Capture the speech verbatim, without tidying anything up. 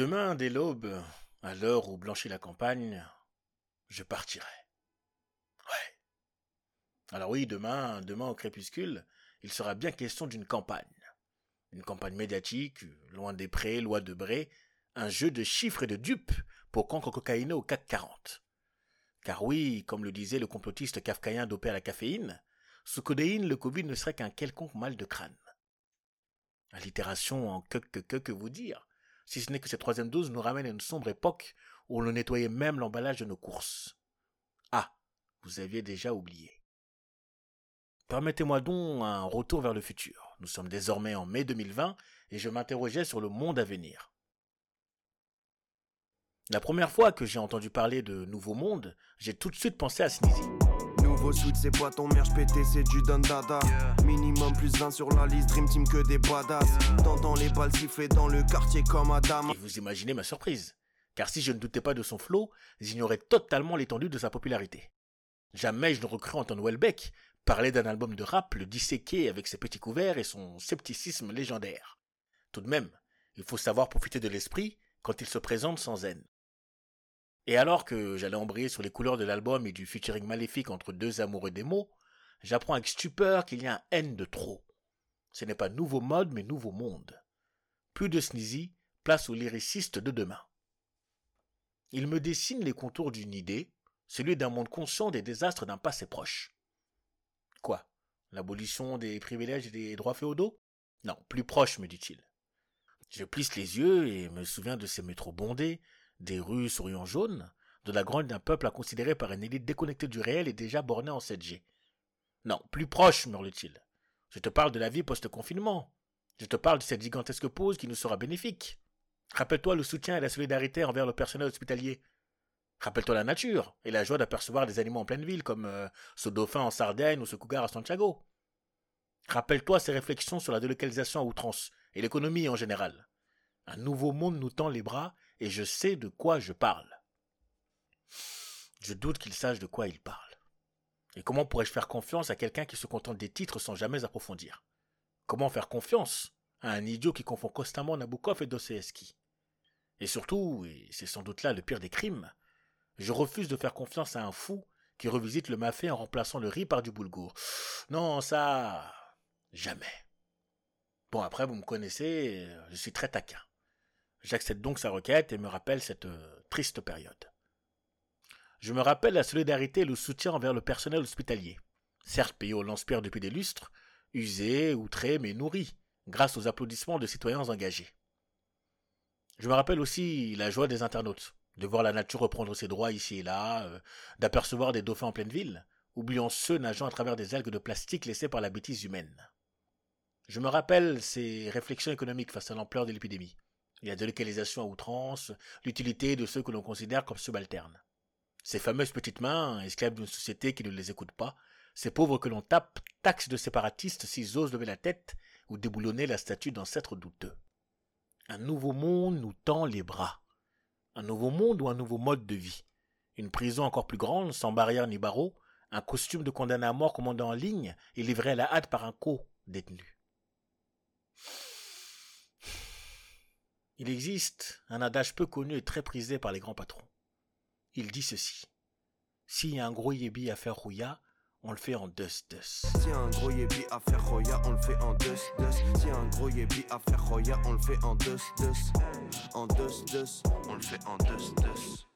Demain, dès l'aube, à l'heure où blanchit la campagne, je partirai. Ouais. Alors oui, demain, demain au crépuscule, il sera bien question d'une campagne. Une campagne médiatique, loin des prés, loin de bré, un jeu de chiffres et de dupes pour concoccaïner au C A C quarante. Car oui, comme le disait le complotiste kafkaïen dopé à la caféine, sous codéine, le Covid ne serait qu'un quelconque mal de crâne. Allitération en que que que que vous dire, si ce n'est que cette troisième dose nous ramène à une sombre époque où l'on nettoyait même l'emballage de nos courses. Ah, vous aviez déjà oublié. Permettez-moi donc un retour vers le futur. Nous sommes désormais en mai deux mille vingt et je m'interrogeais sur le monde à venir. La première fois que j'ai entendu parler de Nouveau Monde, j'ai tout de suite pensé à Sneazzy. Nouveau suite, c'est pas ton merch pété, c'est du dandada. Yeah. Minimum plus un sur la liste, dream team que des badass. Yeah. T'entends les balles siffler dans le quartier comme Adam. Et vous imaginez ma surprise, car si je ne doutais pas de son flow, j'ignorais totalement l'étendue de sa popularité. Jamais je ne recrus entendre Houellebecq parler d'un album de rap, le disséquer avec ses petits couverts et son scepticisme légendaire. Tout de même, il faut savoir profiter de l'esprit quand il se présente sans haine. Et alors que j'allais embrayer sur les couleurs de l'album et du featuring maléfique entre deux amoureux des mots, j'apprends avec stupeur qu'il y a un N de trop. Ce n'est pas nouveau mode, mais nouveau monde. Plus de Sneazzy, place au lyriciste de demain. Il me dessine les contours d'une idée, celui d'un monde conscient des désastres d'un passé proche. Quoi ? L'abolition des privilèges et des droits féodaux ? Non, plus proche, me dit-il. Je plisse les yeux et me souviens de ces métros bondés, des rues souriant jaunes, de la grogne d'un peuple à considérer par une élite déconnectée du réel et déjà bornée en sept G. Non, plus proche, hurle-t-il. Je te parle de la vie post-confinement. Je te parle de cette gigantesque pause qui nous sera bénéfique. Rappelle-toi le soutien et la solidarité envers le personnel hospitalier. Rappelle-toi la nature et la joie d'apercevoir des animaux en pleine ville, comme euh, ce dauphin en Sardaigne ou ce cougar à Santiago. Rappelle-toi ces réflexions sur la délocalisation à outrance et l'économie en général. Un nouveau monde nous tend les bras et je sais de quoi je parle. Je doute qu'il sache de quoi il parle. Et comment pourrais-je faire confiance à quelqu'un qui se contente des titres sans jamais approfondir ? Comment faire confiance à un idiot qui confond constamment Nabokov et Dosseski ? Et surtout, et c'est sans doute là le pire des crimes, je refuse de faire confiance à un fou qui revisite le mafé en remplaçant le riz par du boulgour. Non, ça... jamais. Bon, après, vous me connaissez, je suis très taquin. J'accepte donc sa requête et me rappelle cette euh, triste période. Je me rappelle la solidarité et le soutien envers le personnel hospitalier, certes payé au lance-pierre depuis des lustres, usé, outré, mais nourri, grâce aux applaudissements de citoyens engagés. Je me rappelle aussi la joie des internautes, de voir la nature reprendre ses droits ici et là, euh, d'apercevoir des dauphins en pleine ville, oubliant ceux nageant à travers des algues de plastique laissées par la bêtise humaine. Je me rappelle ces réflexions économiques face à l'ampleur de l'épidémie, la délocalisation à outrance, l'utilité de ceux que l'on considère comme subalternes. Ces fameuses petites mains, esclaves d'une société qui ne les écoute pas, ces pauvres que l'on tape, taxe de séparatistes s'ils osent lever la tête ou déboulonner la statue d'ancêtres douteux. Un nouveau monde nous tend les bras. Un nouveau monde ou un nouveau mode de vie. Une prison encore plus grande, sans barrière ni barreaux, un costume de condamné à mort commandé en ligne et livré à la hâte par un co-détenu. Il existe un adage peu connu et très prisé par les grands patrons. Il dit ceci. S'il y a un gros yébi à faire rouilla, on le fait en deux-deux. S'il y a un gros yébi à faire rouilla, on le fait en deux-deux. S'il y a un gros yébi à faire rouilla, on le fait en deux-deux. En deux-deux, on le fait en deux-deux.